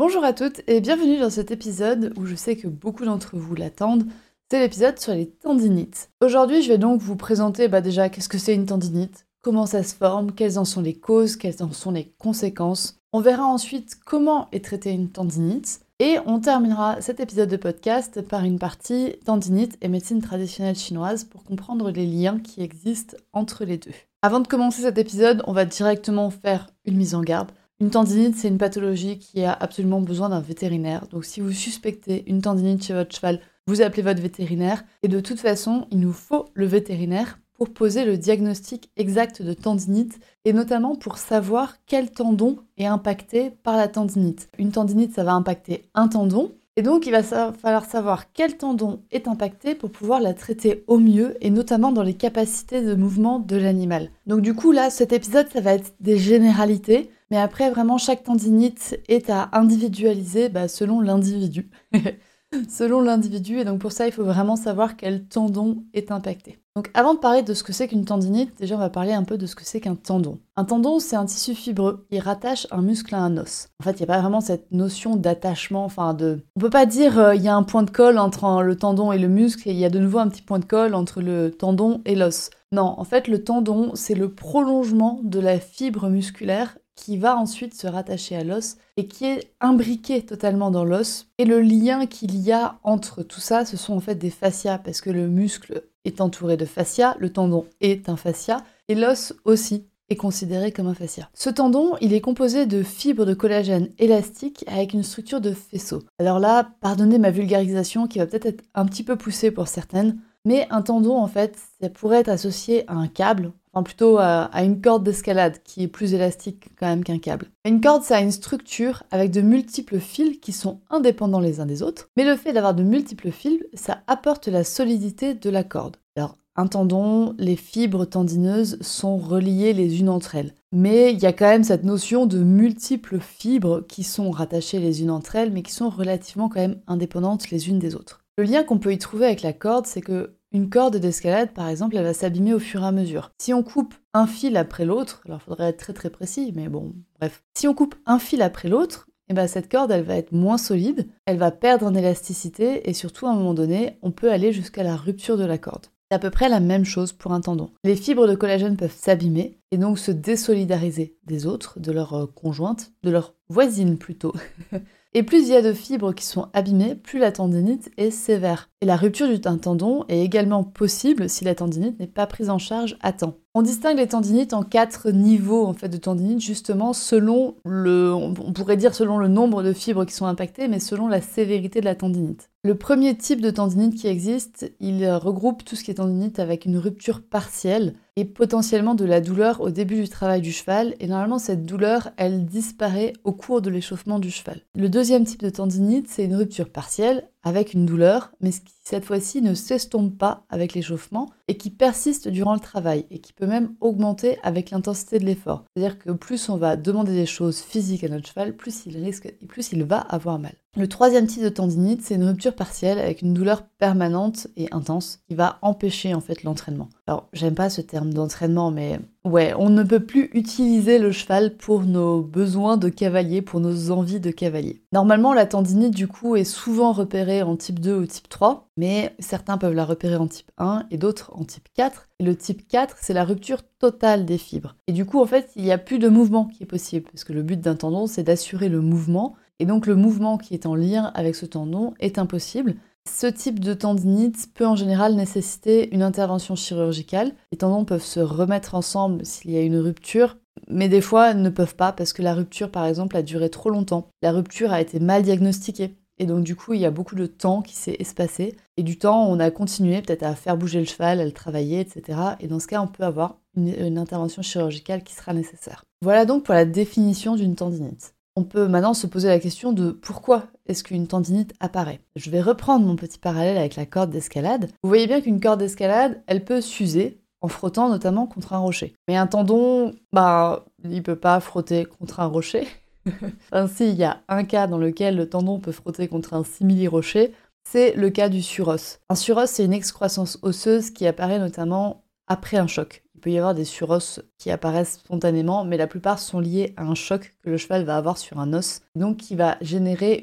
Bonjour à toutes et bienvenue dans cet épisode où je sais que beaucoup d'entre vous l'attendent, c'est l'épisode sur les tendinites. Aujourd'hui, je vais donc vous présenter déjà qu'est-ce que c'est une tendinite, comment ça se forme, quelles en sont les causes, quelles en sont les conséquences. On verra ensuite comment est traitée une tendinite et on terminera cet épisode de podcast par une partie tendinite et médecine traditionnelle chinoise pour comprendre les liens qui existent entre les deux. Avant de commencer cet épisode, on va directement faire une mise en garde. Une tendinite, c'est une pathologie qui a absolument besoin d'un vétérinaire. Donc si vous suspectez une tendinite chez votre cheval, vous appelez votre vétérinaire. Et de toute façon, il nous faut le vétérinaire pour poser le diagnostic exact de tendinite et notamment pour savoir quel tendon est impacté par la tendinite. Une tendinite, ça va impacter un tendon et donc il va falloir savoir quel tendon est impacté pour pouvoir la traiter au mieux et notamment dans les capacités de mouvement de l'animal. Donc du coup là, cet épisode, ça va être des généralités, mais après vraiment chaque tendinite est à individualiser selon l'individu. Selon l'individu, et donc pour ça, il faut vraiment savoir quel tendon est impacté. Donc avant de parler de ce que c'est qu'une tendinite, déjà on va parler un peu de ce que c'est qu'un tendon. Un tendon, c'est un tissu fibreux, il rattache un muscle à un os. En fait, il n'y a pas vraiment cette notion d'attachement, On peut pas dire il y a un point de colle entre le tendon et le muscle, et il y a de nouveau un petit point de colle entre le tendon et l'os. Non, en fait, le tendon, c'est le prolongement de la fibre musculaire qui va ensuite se rattacher à l'os et qui est imbriqué totalement dans l'os. Et le lien qu'il y a entre tout ça, ce sont en fait des fascias, parce que le muscle est entouré de fascias, le tendon est un fascia, et l'os aussi est considéré comme un fascia. Ce tendon, il est composé de fibres de collagène élastique avec une structure de faisceau. Alors là, pardonnez ma vulgarisation qui va peut-être être un petit peu poussée pour certaines, mais un tendon, en fait, ça pourrait être associé à un câble, plutôt à une corde d'escalade qui est plus élastique quand même qu'un câble. Une corde, ça a une structure avec de multiples fils qui sont indépendants les uns des autres, mais le fait d'avoir de multiples fils, ça apporte la solidité de la corde. Alors, un tendon, les fibres tendineuses sont reliées les unes entre elles. Mais il y a quand même cette notion de multiples fibres qui sont rattachées les unes entre elles, mais qui sont relativement quand même indépendantes les unes des autres. Le lien qu'on peut y trouver avec la corde, c'est que une corde d'escalade, par exemple, elle va s'abîmer au fur et à mesure. Si on coupe un fil après l'autre, alors il faudrait être très très précis, mais bon, bref. Si on coupe un fil après l'autre, cette corde, elle va être moins solide, elle va perdre en élasticité, et surtout, à un moment donné, on peut aller jusqu'à la rupture de la corde. C'est à peu près la même chose pour un tendon. Les fibres de collagène peuvent s'abîmer, et donc se désolidariser des autres, de leur conjointe, de leur voisine plutôt. Et plus il y a de fibres qui sont abîmées, plus la tendinite est sévère. Et la rupture d'un tendon est également possible si la tendinite n'est pas prise en charge à temps. On distingue les tendinites en 4 niveaux de tendinite, justement selon on pourrait dire selon le nombre de fibres qui sont impactées, mais selon la sévérité de la tendinite. Le premier type de tendinite qui existe, il regroupe tout ce qui est tendinite avec une rupture partielle et potentiellement de la douleur au début du travail du cheval, et normalement cette douleur, elle disparaît au cours de l'échauffement du cheval. Le deuxième type de tendinite, c'est une rupture partielle avec une douleur, mais qui cette fois-ci ne s'estompe pas avec l'échauffement et qui persiste durant le travail et qui peut même augmenter avec l'intensité de l'effort. C'est-à-dire que plus on va demander des choses physiques à notre cheval, plus il va avoir mal. Le troisième type de tendinite, c'est une rupture partielle avec une douleur permanente et intense qui va empêcher l'entraînement. Alors, j'aime pas ce terme d'entraînement, mais ouais, on ne peut plus utiliser le cheval pour nos besoins de cavalier, pour nos envies de cavalier. Normalement, la tendinite, du coup, est souvent repérée en type 2 ou type 3, mais certains peuvent la repérer en type 1 et d'autres en type 4. Et le type 4, c'est la rupture totale des fibres. Et du coup, il n'y a plus de mouvement qui est possible, parce que le but d'un tendon, c'est d'assurer le mouvement. Et donc le mouvement qui est en lien avec ce tendon est impossible. Ce type de tendinite peut en général nécessiter une intervention chirurgicale. Les tendons peuvent se remettre ensemble s'il y a une rupture, mais des fois ne peuvent pas parce que la rupture par exemple a duré trop longtemps. La rupture a été mal diagnostiquée. Et donc du coup, il y a beaucoup de temps qui s'est espacé. Et du temps, on a continué peut-être à faire bouger le cheval, à le travailler, etc. Et dans ce cas, on peut avoir une intervention chirurgicale qui sera nécessaire. Voilà donc pour la définition d'une tendinite. On peut maintenant se poser la question de pourquoi est-ce qu'une tendinite apparaît. Je vais reprendre mon petit parallèle avec la corde d'escalade. Vous voyez bien qu'une corde d'escalade, elle peut s'user en frottant notamment contre un rocher. Mais un tendon, il peut pas frotter contre un rocher. Ainsi, il y a un cas dans lequel le tendon peut frotter contre un simili-rocher, c'est le cas du suros. Un suros, c'est une excroissance osseuse qui apparaît notamment après un choc. Il peut y avoir des suros qui apparaissent spontanément, mais la plupart sont liés à un choc que le cheval va avoir sur un os, donc qui va générer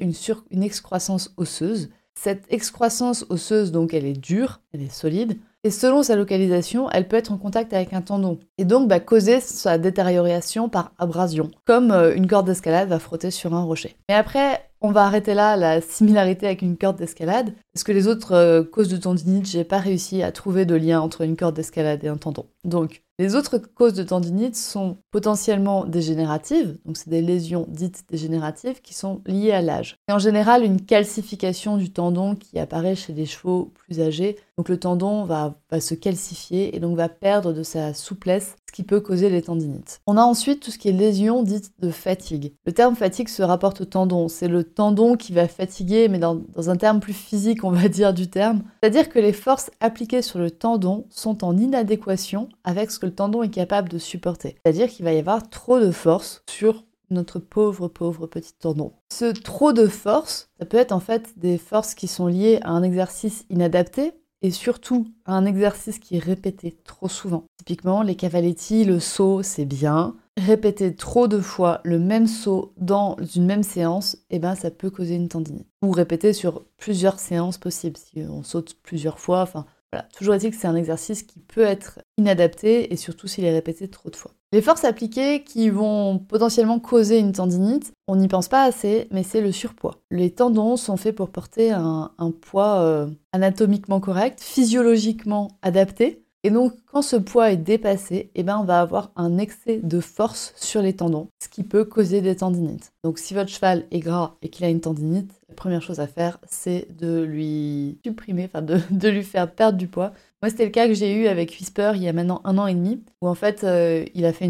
une excroissance osseuse. Cette excroissance osseuse, donc, elle est dure, elle est solide, et selon sa localisation, elle peut être en contact avec un tendon, et donc causer sa détérioration par abrasion, comme une corde d'escalade va frotter sur un rocher. Mais après, on va arrêter là la similarité avec une corde d'escalade, parce que les autres causes de tendinite, j'ai pas réussi à trouver de lien entre une corde d'escalade et un tendon. Donc, les autres causes de tendinite sont potentiellement dégénératives, donc c'est des lésions dites dégénératives qui sont liées à l'âge. C'est en général une calcification du tendon qui apparaît chez des chevaux plus âgés, donc le tendon va se calcifier et donc va perdre de sa souplesse, ce qui peut causer les tendinites. On a ensuite tout ce qui est lésions dites de fatigue. Le terme fatigue se rapporte au tendon, c'est le tendon qui va fatiguer, mais dans un terme plus physique, on va dire du terme. C'est-à-dire que les forces appliquées sur le tendon sont en inadéquation avec ce que le tendon est capable de supporter. C'est-à-dire qu'il va y avoir trop de force sur notre pauvre petit tendon. Ce trop de force, ça peut être en fait des forces qui sont liées à un exercice inadapté, et surtout à un exercice qui est répété trop souvent. Typiquement, les cavaletti, le saut, c'est bien. Répéter trop de fois le même saut dans une même séance, ça peut causer une tendinite. Ou répéter sur plusieurs séances possibles, si on saute plusieurs fois, Toujours est-il que c'est un exercice qui peut être inadapté, et surtout s'il est répété trop de fois. Les forces appliquées qui vont potentiellement causer une tendinite, on n'y pense pas assez, mais c'est le surpoids. Les tendons sont faits pour porter un poids anatomiquement correct, physiologiquement adapté, et donc quand ce poids est dépassé, on va avoir un excès de force sur les tendons, ce qui peut causer des tendinites. Donc si votre cheval est gras et qu'il a une tendinite, la première chose à faire, c'est de lui supprimer, de lui faire perdre du poids. Moi, c'était le cas que j'ai eu avec Whisper il y a maintenant 1 an et demi, où en fait, il a fait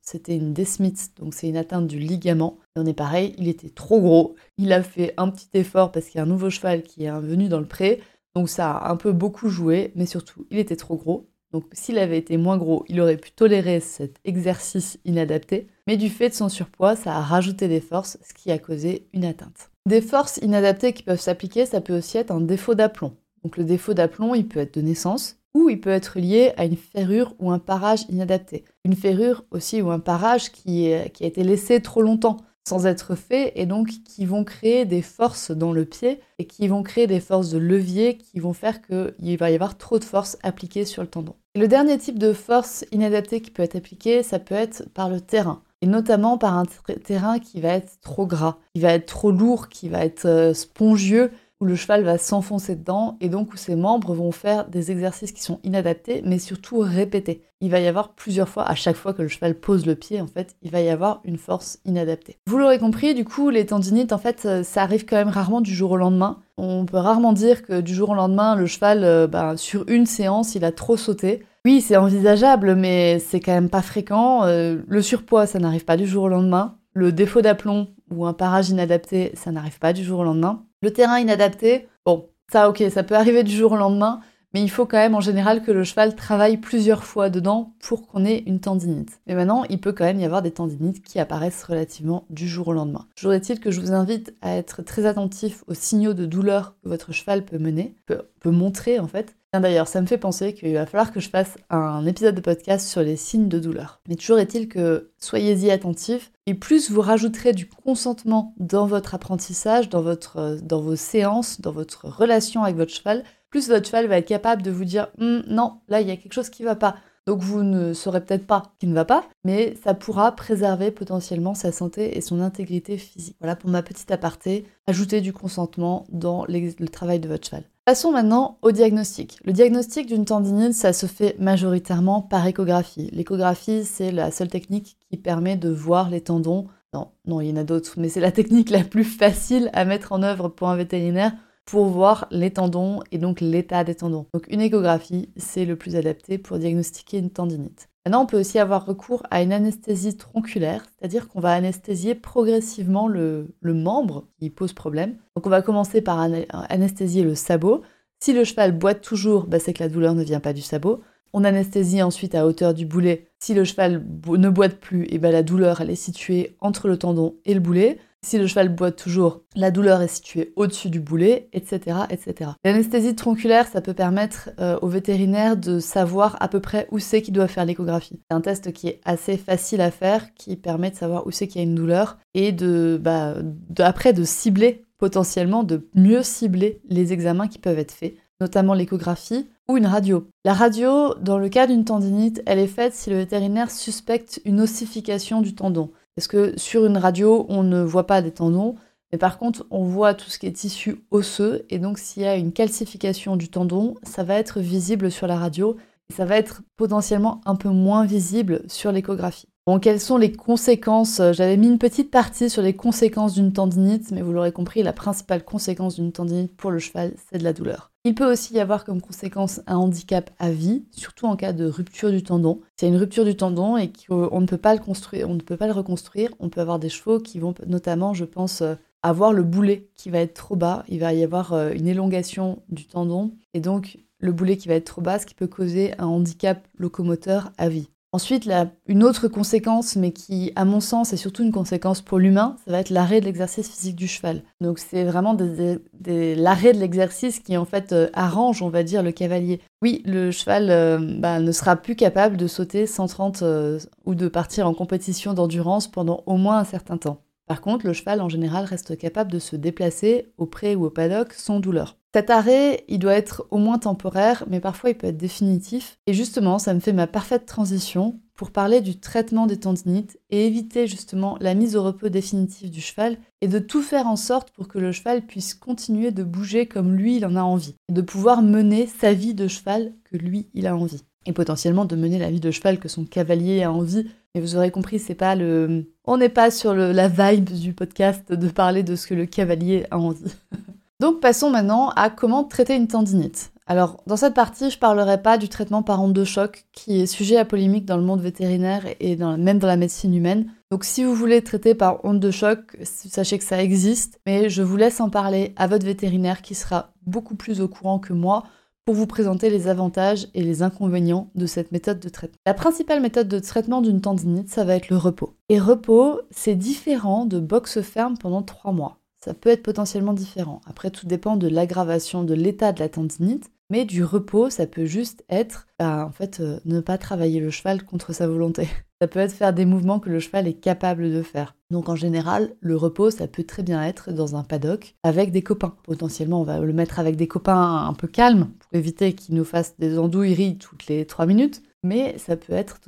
c'était une desmite, donc c'est une atteinte du ligament. Et on est pareil, il était trop gros. Il a fait un petit effort parce qu'il y a un nouveau cheval qui est venu dans le pré, donc ça a un peu beaucoup joué, mais surtout, il était trop gros. Donc s'il avait été moins gros, il aurait pu tolérer cet exercice inadapté. Mais du fait de son surpoids, ça a rajouté des forces, ce qui a causé une atteinte. Des forces inadaptées qui peuvent s'appliquer, ça peut aussi être un défaut d'aplomb. Donc le défaut d'aplomb, il peut être de naissance, ou il peut être lié à une ferrure ou un parage inadapté. Une ferrure aussi ou un parage qui a été laissé trop longtemps sans être fait, et donc qui vont créer des forces dans le pied, et qui vont créer des forces de levier qui vont faire qu'il va y avoir trop de force appliquée sur le tendon. Et le dernier type de force inadaptée qui peut être appliquée, ça peut être par le terrain. Et notamment par un terrain qui va être trop gras, qui va être trop lourd, qui va être spongieux, où le cheval va s'enfoncer dedans, et donc où ses membres vont faire des exercices qui sont inadaptés, mais surtout répétés. Il va y avoir plusieurs fois, à chaque fois que le cheval pose le pied, en fait, il va y avoir une force inadaptée. Vous l'aurez compris, du coup, les tendinites, en fait, ça arrive quand même rarement du jour au lendemain. On peut rarement dire que du jour au lendemain, le cheval, sur une séance, il a trop sauté. Oui, c'est envisageable, mais c'est quand même pas fréquent. Le surpoids, ça n'arrive pas du jour au lendemain. Le défaut d'aplomb ou un parage inadapté, ça n'arrive pas du jour au lendemain. Le terrain inadapté, ça peut arriver du jour au lendemain, mais il faut quand même en général que le cheval travaille plusieurs fois dedans pour qu'on ait une tendinite. Mais maintenant, il peut quand même y avoir des tendinites qui apparaissent relativement du jour au lendemain. Toujours est-il que je vous invite à être très attentif aux signaux de douleur que votre cheval peut montrer en fait. D'ailleurs, ça me fait penser qu'il va falloir que je fasse un épisode de podcast sur les signes de douleur. Mais toujours est-il que soyez-y attentifs, et plus vous rajouterez du consentement dans votre apprentissage, dans vos séances, dans votre relation avec votre cheval, plus votre cheval va être capable de vous dire « Non, là il y a quelque chose qui ne va pas ». Donc vous ne saurez peut-être pas qu'il ne va pas, mais ça pourra préserver potentiellement sa santé et son intégrité physique. Voilà pour ma petite aparté, ajoutez du consentement dans le travail de votre cheval. Passons maintenant au diagnostic. Le diagnostic d'une tendinite, ça se fait majoritairement par échographie. L'échographie, c'est la seule technique qui permet de voir les tendons. Non, il y en a d'autres, mais c'est la technique la plus facile à mettre en œuvre pour un vétérinaire pour voir les tendons et donc l'état des tendons. Donc une échographie, c'est le plus adapté pour diagnostiquer une tendinite. Maintenant, on peut aussi avoir recours à une anesthésie tronculaire, c'est-à-dire qu'on va anesthésier progressivement le membre qui pose problème. Donc on va commencer par anesthésier le sabot. Si le cheval boite toujours, bah c'est que la douleur ne vient pas du sabot. On anesthésie ensuite à hauteur du boulet. Si le cheval ne boite plus, et bah la douleur elle est située entre le tendon et le boulet. Si le cheval boite toujours, la douleur est située au-dessus du boulet, etc., etc. L'anesthésie tronculaire, ça peut permettre aux vétérinaires de savoir à peu près où c'est qu'ils doivent faire l'échographie. C'est un test qui est assez facile à faire, qui permet de savoir où c'est qu'il y a une douleur et de cibler potentiellement, de mieux cibler les examens qui peuvent être faits, notamment l'échographie ou une radio. La radio, dans le cas d'une tendinite, elle est faite si le vétérinaire suspecte une ossification du tendon. Parce que sur une radio, on ne voit pas des tendons, mais par contre, on voit tout ce qui est tissu osseux. Et donc, s'il y a une calcification du tendon, ça va être visible sur la radio. Et ça va être potentiellement un peu moins visible sur l'échographie. Bon, quelles sont les conséquences ? J'avais mis une petite partie sur les conséquences d'une tendinite, mais vous l'aurez compris, la principale conséquence d'une tendinite pour le cheval, c'est de la douleur. Il peut aussi y avoir comme conséquence un handicap à vie, surtout en cas de rupture du tendon. S'il y a une rupture du tendon et qu'on ne peut pas le construire, on ne peut pas le reconstruire, on peut avoir des chevaux qui vont notamment, je pense, avoir le boulet qui va être trop bas. Il va y avoir une élongation du tendon et donc le boulet qui va être trop bas, ce qui peut causer un handicap locomoteur à vie. Ensuite, une autre conséquence, mais qui, à mon sens, est surtout une conséquence pour l'humain, ça va être l'arrêt de l'exercice physique du cheval. Donc c'est vraiment l'arrêt de l'exercice qui, en fait, arrange, on va dire, le cavalier. Oui, le cheval ne sera plus capable de sauter 130 ou de partir en compétition d'endurance pendant au moins un certain temps. Par contre, le cheval, en général, reste capable de se déplacer au pré ou au paddock sans douleur. Cet arrêt, il doit être au moins temporaire, mais parfois il peut être définitif. Et justement, ça me fait ma parfaite transition pour parler du traitement des tendinites et éviter justement la mise au repos définitive du cheval et de tout faire en sorte pour que le cheval puisse continuer de bouger comme lui, il en a envie. Et de pouvoir mener sa vie de cheval que lui, il a envie. Et potentiellement de mener la vie de cheval que son cavalier a envie. Et vous aurez compris, on n'est pas sur la vibe du podcast de parler de ce que le cavalier a envie. Donc passons maintenant à comment traiter une tendinite. Alors dans cette partie, je ne parlerai pas du traitement par onde de choc qui est sujet à polémique dans le monde vétérinaire et même dans la médecine humaine. Donc si vous voulez traiter par onde de choc, sachez que ça existe, mais je vous laisse en parler à votre vétérinaire qui sera beaucoup plus au courant que moi pour vous présenter les avantages et les inconvénients de cette méthode de traitement. La principale méthode de traitement d'une tendinite, ça va être le repos. Et repos, c'est différent de boxe ferme pendant 3 mois. Ça peut être potentiellement différent. Après, tout dépend de l'aggravation, de l'état de la tendinite. Mais du repos, ça peut juste être ne pas travailler le cheval contre sa volonté. Ça peut être faire des mouvements que le cheval est capable de faire. Donc en général, le repos, ça peut très bien être dans un paddock avec des copains. Potentiellement, on va le mettre avec des copains un peu calmes pour éviter qu'ils nous fassent des andouilleries toutes les 3 minutes. Mais ça peut être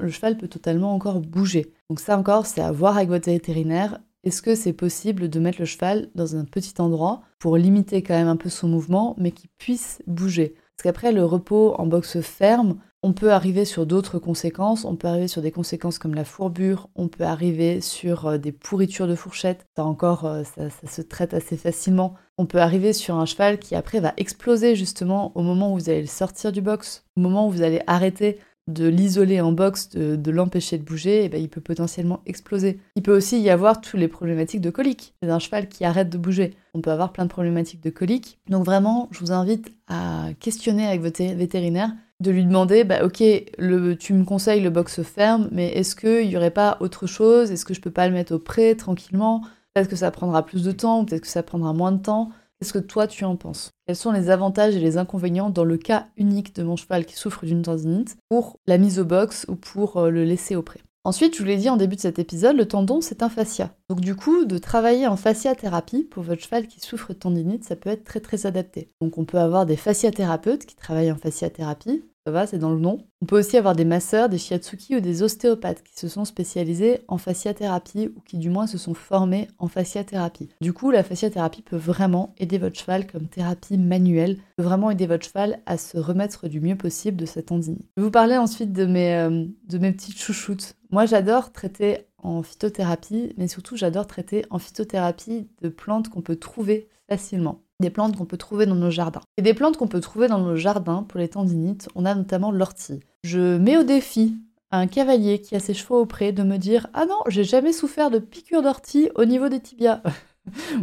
le cheval peut totalement encore bouger. Donc ça encore, c'est à voir avec votre vétérinaire. Est-ce que c'est possible de mettre le cheval dans un petit endroit pour limiter quand même un peu son mouvement, mais qu'il puisse bouger ? Parce qu'après, le repos en boxe ferme, on peut arriver sur d'autres conséquences. On peut arriver sur des conséquences comme la fourbure, on peut arriver sur des pourritures de fourchette. Ça encore, ça se traite assez facilement. On peut arriver sur un cheval qui après va exploser justement au moment où vous allez le sortir du box, au moment où vous allez arrêter de l'isoler en boxe, de l'empêcher de bouger, et bien il peut potentiellement exploser. Il peut aussi y avoir toutes les problématiques de colique. C'est un cheval qui arrête de bouger. On peut avoir plein de problématiques de colique. Donc vraiment, je vous invite à questionner avec votre vétérinaire, de lui demander, tu me conseilles le boxe ferme, mais est-ce qu'il n'y aurait pas autre chose ? Est-ce que je peux pas le mettre au pré tranquillement ? Peut-être que ça prendra plus de temps, peut-être que ça prendra moins de temps. Qu'est-ce que toi tu en penses ? Quels sont les avantages et les inconvénients dans le cas unique de mon cheval qui souffre d'une tendinite pour la mise au box ou pour le laisser au pré ? Ensuite, je vous l'ai dit en début de cet épisode, le tendon c'est un fascia. Donc du coup, de travailler en fasciathérapie pour votre cheval qui souffre de tendinite, ça peut être très très adapté. Donc on peut avoir des fasciathérapeutes qui travaillent en fasciathérapie, ça va, c'est dans le nom. On peut aussi avoir des masseurs, des shiatsuki ou des ostéopathes qui se sont spécialisés en fasciathérapie ou qui du moins se sont formés en fasciathérapie. Du coup, la fasciathérapie peut vraiment aider votre cheval comme thérapie manuelle, peut vraiment aider votre cheval à se remettre du mieux possible de sa tendinite. Je vais vous parler ensuite de mes petites chouchoutes. Moi, j'adore traiter en phytothérapie, mais surtout j'adore traiter en phytothérapie de plantes qu'on peut trouver facilement. Des plantes qu'on peut trouver dans nos jardins. Et des plantes qu'on peut trouver dans nos jardins pour les tendinites, on a notamment l'ortie. Je mets au défi à un cavalier qui a ses chevaux au pré de me dire « Ah non, j'ai jamais souffert de piqûres d'ortie au niveau des tibias »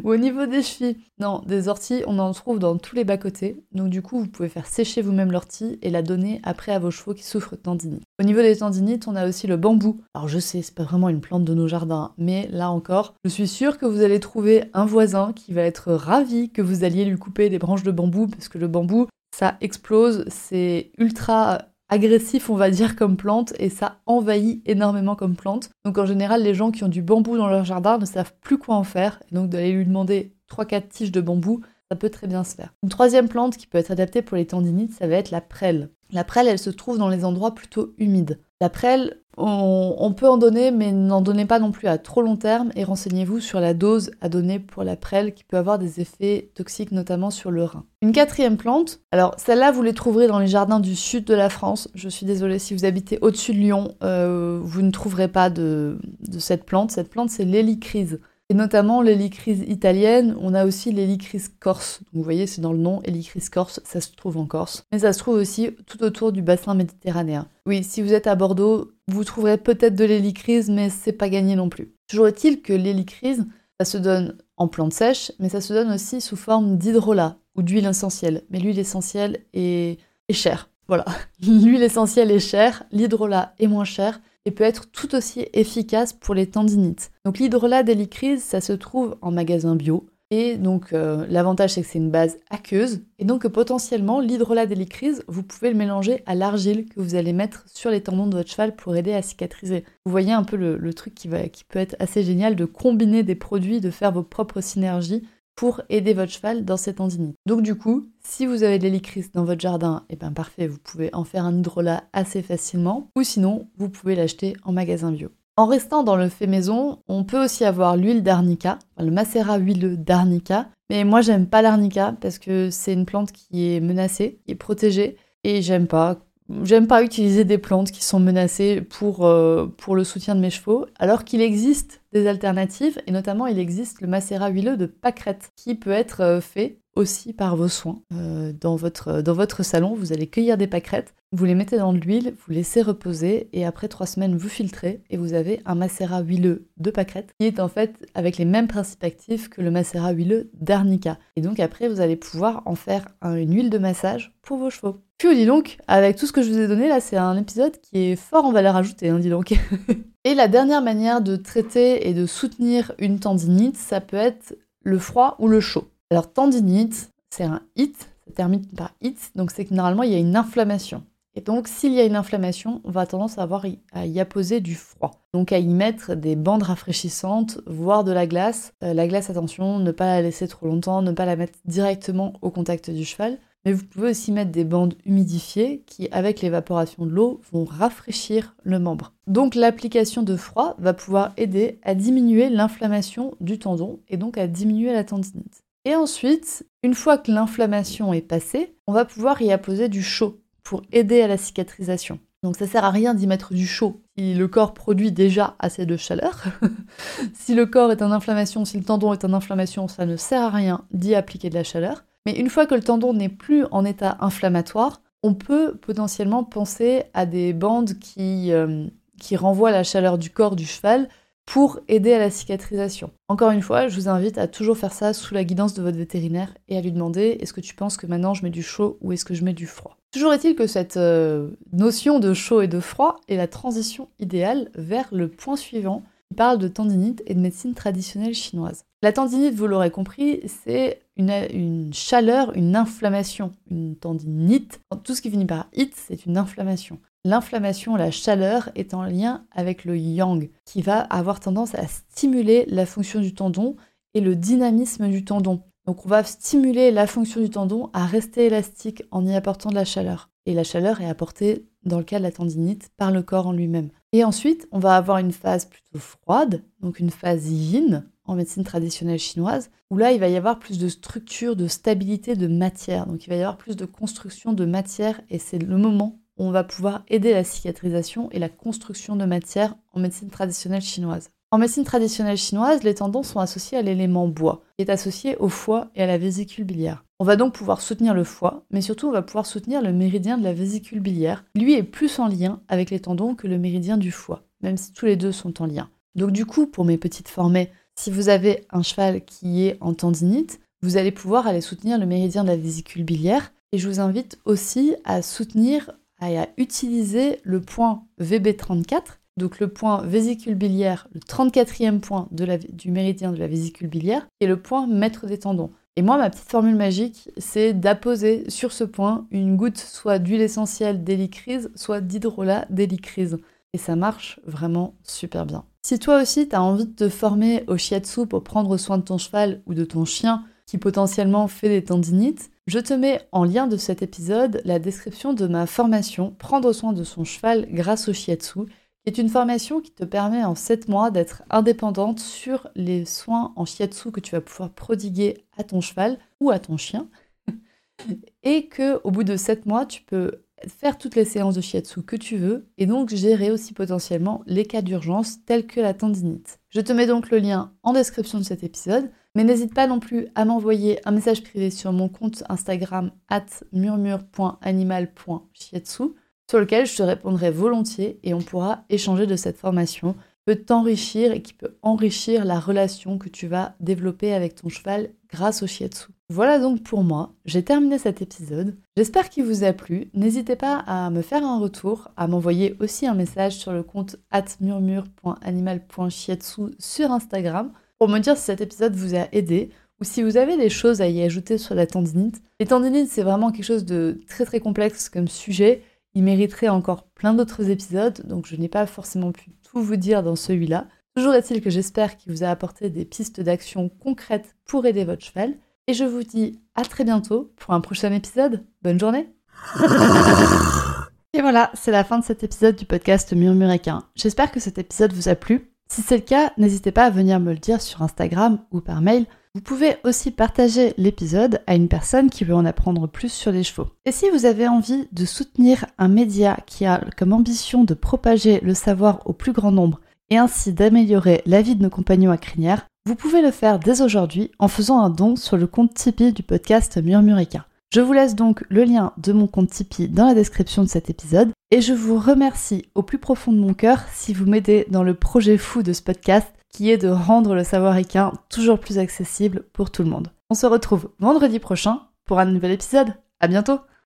ou au niveau des chevilles. Non, des orties, on en trouve dans tous les bas-côtés, donc du coup, vous pouvez faire sécher vous-même l'ortie et la donner après à vos chevaux qui souffrent de tendinite. Au niveau des tendinites, on a aussi le bambou. Alors je sais, c'est pas vraiment une plante de nos jardins, mais là encore, je suis sûre que vous allez trouver un voisin qui va être ravi que vous alliez lui couper des branches de bambou, parce que le bambou, ça explose, c'est ultra agressif, on va dire, comme plante, et ça envahit énormément comme plante. Donc en général, les gens qui ont du bambou dans leur jardin ne savent plus quoi en faire, et donc d'aller lui demander 3-4 tiges de bambou, ça peut très bien se faire. Une troisième plante qui peut être adaptée pour les tendinites, ça va être la prêle. La prêle, elle se trouve dans les endroits plutôt humides. La prêle, on peut en donner, mais n'en donnez pas non plus à trop long terme, et renseignez-vous sur la dose à donner pour la prêle, qui peut avoir des effets toxiques, notamment sur le rein. Une quatrième plante, alors celle-là, vous les trouverez dans les jardins du sud de la France. Je suis désolée, si vous habitez au-dessus de Lyon, vous ne trouverez pas de cette plante. Cette plante, c'est l'hélicryse. Et notamment l'hélicryse italienne, on a aussi l'hélicryse corse. Donc vous voyez, c'est dans le nom, hélicryse corse, ça se trouve en Corse. Mais ça se trouve aussi tout autour du bassin méditerranéen. Oui, si vous êtes à Bordeaux, vous trouverez peut-être de l'hélicryse, mais c'est pas gagné non plus. Toujours est-il que l'hélicryse, ça se donne en plantes sèches, mais ça se donne aussi sous forme d'hydrolat ou d'huile essentielle. Mais l'huile essentielle est chère. Voilà, l'huile essentielle est chère, l'hydrolat est moins cher, et peut être tout aussi efficace pour les tendinites. Donc l'hydrolat d'hélicryse, ça se trouve en magasin bio, et donc l'avantage, c'est que c'est une base aqueuse, et donc potentiellement l'hydrolat d'hélicryse, vous pouvez le mélanger à l'argile que vous allez mettre sur les tendons de votre cheval pour aider à cicatriser. Vous voyez un peu le truc qui peut être assez génial, de combiner des produits, de faire vos propres synergies pour aider votre cheval dans ses tendinites. Donc du coup, si vous avez de l'hélicryse dans votre jardin, et bien parfait, vous pouvez en faire un hydrolat assez facilement, ou sinon, vous pouvez l'acheter en magasin bio. En restant dans le fait maison, on peut aussi avoir l'huile d'arnica, enfin, le macérat huileux d'arnica, mais moi j'aime pas l'arnica parce que c'est une plante qui est menacée, qui est protégée, et j'aime pas utiliser des plantes qui sont menacées pour le soutien de mes chevaux, alors qu'il existe des alternatives, et notamment il existe le macérat huileux de pâquerette, qui peut être fait aussi par vos soins. Dans votre salon, vous allez cueillir des pâquerettes, vous les mettez dans de l'huile, vous laissez reposer, et après 3 semaines, vous filtrez, et vous avez un macérat huileux de pâquerette, qui est en fait avec les mêmes principes actifs que le macérat huileux d'arnica. Et donc après, vous allez pouvoir en faire une huile de massage pour vos chevaux. Puis dis donc, avec tout ce que je vous ai donné, là, c'est un épisode qui est fort en valeur ajoutée, hein, dis donc. Et la dernière manière de traiter et de soutenir une tendinite, ça peut être le froid ou le chaud. Alors tendinite, c'est un hit, ça termine par hit, donc c'est que normalement il y a une inflammation. Et donc s'il y a une inflammation, on va tendance à y apposer du froid. Donc à y mettre des bandes rafraîchissantes, voire de la glace. La glace, attention, ne pas la laisser trop longtemps, ne pas la mettre directement au contact du cheval. Mais vous pouvez aussi mettre des bandes humidifiées qui, avec l'évaporation de l'eau, vont rafraîchir le membre. Donc l'application de froid va pouvoir aider à diminuer l'inflammation du tendon et donc à diminuer la tendinite. Et ensuite, une fois que l'inflammation est passée, on va pouvoir y apposer du chaud pour aider à la cicatrisation. Donc ça sert à rien d'y mettre du chaud si le corps produit déjà assez de chaleur. Si le corps est en inflammation, si le tendon est en inflammation, ça ne sert à rien d'y appliquer de la chaleur. Mais une fois que le tendon n'est plus en état inflammatoire, on peut potentiellement penser à des bandes qui renvoient la chaleur du corps du cheval pour aider à la cicatrisation. Encore une fois, je vous invite à toujours faire ça sous la guidance de votre vétérinaire et à lui demander « Est-ce que tu penses que maintenant je mets du chaud ou est-ce que je mets du froid ?» Toujours est-il que cette notion de chaud et de froid est la transition idéale vers le point suivant qui parle de tendinite et de médecine traditionnelle chinoise. La tendinite, vous l'aurez compris, c'est une chaleur, une inflammation. Une tendinite, tout ce qui finit par it, c'est une inflammation. L'inflammation, la chaleur, est en lien avec le yang, qui va avoir tendance à stimuler la fonction du tendon et le dynamisme du tendon. Donc on va stimuler la fonction du tendon à rester élastique en y apportant de la chaleur. Et la chaleur est apportée, dans le cas de la tendinite, par le corps en lui-même. Et ensuite, on va avoir une phase plutôt froide, donc une phase yin, en médecine traditionnelle chinoise, où là, il va y avoir plus de structure, de stabilité, de matière. Donc il va y avoir plus de construction de matière, et c'est le moment où on va pouvoir aider la cicatrisation et la construction de matière en médecine traditionnelle chinoise. En médecine traditionnelle chinoise, les tendons sont associés à l'élément bois, qui est associé au foie et à la vésicule biliaire. On va donc pouvoir soutenir le foie, mais surtout on va pouvoir soutenir le méridien de la vésicule biliaire, qui lui est plus en lien avec les tendons que le méridien du foie, même si tous les deux sont en lien. Donc du coup, pour mes petites formées, si vous avez un cheval qui est en tendinite, vous allez pouvoir aller soutenir le méridien de la vésicule biliaire, et je vous invite aussi à soutenir et à utiliser le point VB34, donc le point vésicule biliaire, le 34e point du méridien de la vésicule biliaire, et le point maître des tendons. Et moi, ma petite formule magique, c'est d'apposer sur ce point une goutte soit d'huile essentielle d'hélicryse, soit d'hydrolat d'hélicryse. Et ça marche vraiment super bien. Si toi aussi, tu as envie de te former au shiatsu pour prendre soin de ton cheval ou de ton chien qui potentiellement fait des tendinites, je te mets en lien de cet épisode la description de ma formation « Prendre soin de son cheval grâce au shiatsu », qui est une formation qui te permet en 7 mois d'être indépendante sur les soins en shiatsu que tu vas pouvoir prodiguer à ton cheval ou à ton chien, et qu'au bout de 7 mois, tu peux faire toutes les séances de shiatsu que tu veux, et donc gérer aussi potentiellement les cas d'urgence tels que la tendinite. Je te mets donc le lien en description de cet épisode. Mais n'hésite pas non plus à m'envoyer un message privé sur mon compte Instagram @murmure.animal.shiatsu sur lequel je te répondrai volontiers et on pourra échanger de cette formation qui peut t'enrichir et qui peut enrichir la relation que tu vas développer avec ton cheval grâce au shiatsu. Voilà donc pour moi, j'ai terminé cet épisode. J'espère qu'il vous a plu. N'hésitez pas à me faire un retour, à m'envoyer aussi un message sur le compte @murmure.animal.shiatsu sur Instagram pour me dire si cet épisode vous a aidé ou si vous avez des choses à y ajouter sur la tendinite. Les tendinites, c'est vraiment quelque chose de très très complexe comme sujet. Il mériterait encore plein d'autres épisodes, donc je n'ai pas forcément pu tout vous dire dans celui-là. Toujours est-il que j'espère qu'il vous a apporté des pistes d'action concrètes pour aider votre cheval. Et je vous dis à très bientôt pour un prochain épisode. Bonne journée. Et voilà, c'est la fin de cet épisode du podcast Murmure Équin. J'espère que cet épisode vous a plu. Si c'est le cas, n'hésitez pas à venir me le dire sur Instagram ou par mail. Vous pouvez aussi partager l'épisode à une personne qui veut en apprendre plus sur les chevaux. Et si vous avez envie de soutenir un média qui a comme ambition de propager le savoir au plus grand nombre et ainsi d'améliorer la vie de nos compagnons à crinière, vous pouvez le faire dès aujourd'hui en faisant un don sur le compte Tipeee du podcast Murmure Équin. Je vous laisse donc le lien de mon compte Tipeee dans la description de cet épisode et je vous remercie au plus profond de mon cœur si vous m'aidez dans le projet fou de ce podcast qui est de rendre le savoir équin toujours plus accessible pour tout le monde. On se retrouve vendredi prochain pour un nouvel épisode. À bientôt!